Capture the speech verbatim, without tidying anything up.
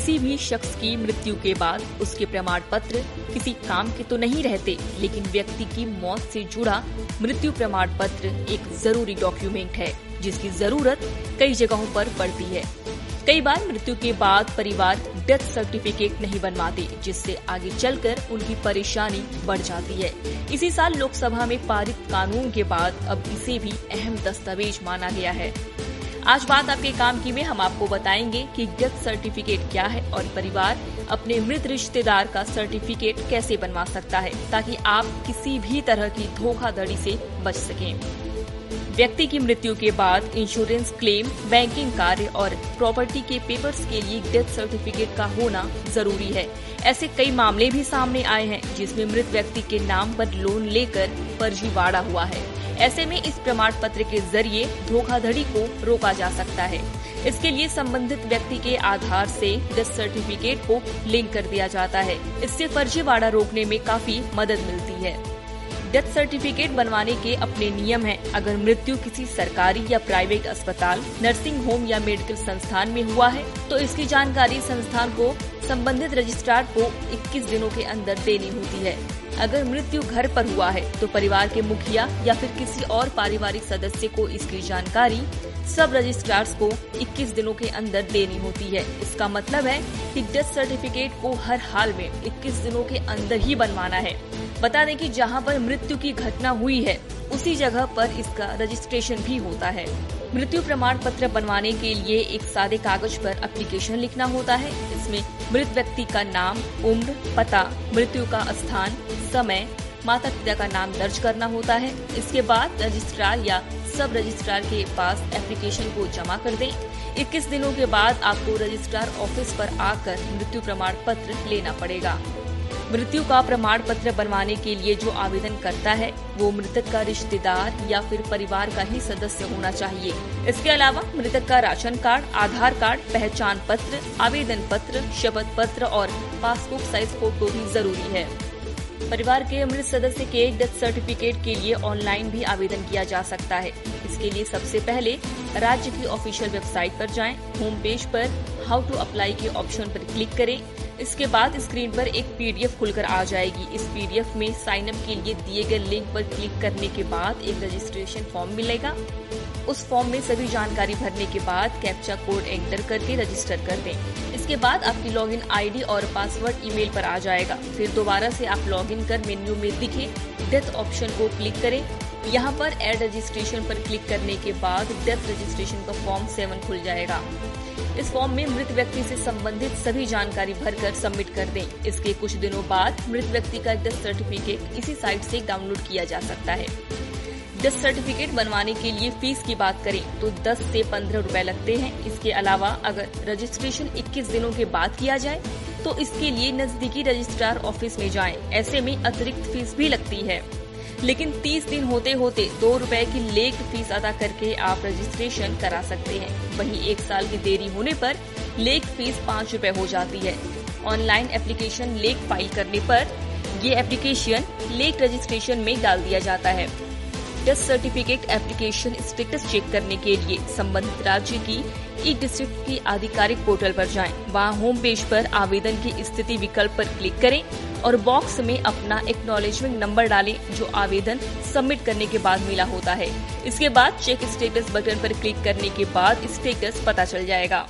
किसी भी शख्स की मृत्यु के बाद उसके प्रमाण पत्र किसी काम के तो नहीं रहते, लेकिन व्यक्ति की मौत से जुड़ा मृत्यु प्रमाण पत्र एक जरूरी डॉक्यूमेंट है जिसकी जरूरत कई जगहों पर पड़ती है। कई बार मृत्यु के बाद परिवार डेथ सर्टिफिकेट नहीं बनवाते, जिससे आगे चलकर उनकी परेशानी बढ़ जाती है। इसी साल लोकसभा में पारित कानून के बाद अब इसे भी अहम दस्तावेज माना गया है। आज बात आपके काम की में हम आपको बताएंगे कि डेथ सर्टिफिकेट क्या है और परिवार अपने मृत रिश्तेदार का सर्टिफिकेट कैसे बनवा सकता है ताकि आप किसी भी तरह की धोखाधड़ी से बच सकें। व्यक्ति की मृत्यु के बाद इंश्योरेंस क्लेम, बैंकिंग कार्य और प्रॉपर्टी के पेपर्स के लिए डेथ सर्टिफिकेट का होना जरूरी है। ऐसे कई मामले भी सामने आए हैं जिसमें मृत व्यक्ति के नाम पर लोन लेकर फर्जीवाड़ा हुआ है। ऐसे में इस प्रमाण पत्र के जरिए धोखाधड़ी को रोका जा सकता है। इसके लिए संबंधित व्यक्ति के आधार से डेथ सर्टिफिकेट को लिंक कर दिया जाता है। इससे फर्जीवाड़ा रोकने में काफी मदद मिलती है। डेथ सर्टिफिकेट बनवाने के अपने नियम हैं। अगर मृत्यु किसी सरकारी या प्राइवेट अस्पताल, नर्सिंग होम या मेडिकल संस्थान में हुआ है तो इसकी जानकारी संस्थान को संबंधित रजिस्ट्रार को इक्कीस दिनों के अंदर देनी होती है। अगर मृत्यु घर पर हुआ है तो परिवार के मुखिया या फिर किसी और पारिवारिक सदस्य को इसकी जानकारी सब रजिस्ट्रार्स को इक्कीस दिनों के अंदर देनी होती है। इसका मतलब है कि डेथ सर्टिफिकेट को हर हाल में इक्कीस दिनों के अंदर ही बनवाना है। बता दें कि जहां पर मृत्यु की घटना हुई है उसी जगह पर इसका रजिस्ट्रेशन भी होता है। मृत्यु प्रमाण पत्र बनवाने के लिए एक सादे कागज पर एप्लीकेशन लिखना होता है। इसमें मृत व्यक्ति का नाम, उम्र, पता, मृत्यु का स्थान, समय, माता पिता का नाम दर्ज करना होता है। इसके बाद रजिस्ट्रार या सब रजिस्ट्रार के पास एप्लीकेशन को जमा कर दें। इक्कीस दिनों के बाद आपको रजिस्ट्रार ऑफिस पर आकर मृत्यु प्रमाण पत्र लेना पड़ेगा। मृत्यु का प्रमाण पत्र बनवाने के लिए जो आवेदन करता है वो मृतक का रिश्तेदार या फिर परिवार का ही सदस्य होना चाहिए। इसके अलावा मृतक का राशन कार्ड, आधार कार्ड, पहचान पत्र, आवेदन पत्र, शपथ पत्र और पासपोर्ट साइज फोटो भी जरूरी है। परिवार के मृत सदस्य के डेथ सर्टिफिकेट के लिए ऑनलाइन भी आवेदन किया जा सकता है। इसके लिए सबसे पहले राज्य की ऑफिशियल वेबसाइट पर जाएं, होम पेज पर हाउ टू अप्लाई के ऑप्शन पर क्लिक करें। इसके बाद स्क्रीन पर एक पीडीएफ खुलकर आ जाएगी। इस पीडीएफ में साइन अप के लिए दिए गए लिंक पर क्लिक करने के बाद एक रजिस्ट्रेशन फॉर्म मिलेगा। उस फॉर्म में सभी जानकारी भरने के बाद कैप्चा कोड एंटर करके रजिस्टर कर दें। इसके बाद आपकी लॉगिन आईडी और पासवर्ड ईमेल पर आ जाएगा। फिर दोबारा से आप लॉगिन कर मेन्यू में दिखे डेथ ऑप्शन को क्लिक करें। यहाँ पर एड रजिस्ट्रेशन पर क्लिक करने के बाद डेथ रजिस्ट्रेशन का फॉर्म सेवन खुल जाएगा। इस फॉर्म में मृत व्यक्ति से संबंधित सभी जानकारी भरकर सबमिट कर दें। इसके कुछ दिनों बाद मृत व्यक्ति का डेथ सर्टिफिकेट इसी साइट से डाउनलोड किया जा सकता है। डेथ सर्टिफिकेट बनवाने के लिए फीस की बात करें तो दस से पंद्रह रुपए लगते हैं। इसके अलावा अगर रजिस्ट्रेशन इक्कीस दिनों के बाद किया जाए तो इसके लिए नजदीकी रजिस्ट्रार ऑफिस में जाएं। ऐसे में अतिरिक्त फीस भी लगती है, लेकिन तीस दिन होते होते दो रुपए की लेट फीस अदा करके आप रजिस्ट्रेशन करा सकते हैं। वहीं एक साल की देरी होने पर लेट फीस पाँच रुपए हो जाती है। ऑनलाइन एप्लीकेशन लेट फाइल करने पर ये एप्लीकेशन लेट रजिस्ट्रेशन में डाल दिया जाता है। Death certificate application status check करने के लिए संबंधित राज्य की ई डिस्ट्रिक्ट की आधिकारिक पोर्टल पर जाएं। वहाँ होम पेज पर आवेदन की स्थिति विकल्प पर क्लिक करें और बॉक्स में अपना एक्नॉलेजमेंट नंबर डालें जो आवेदन सबमिट करने के बाद मिला होता है। इसके बाद चेक स्टेटस बटन पर क्लिक करने के बाद स्टेटस पता चल जाएगा।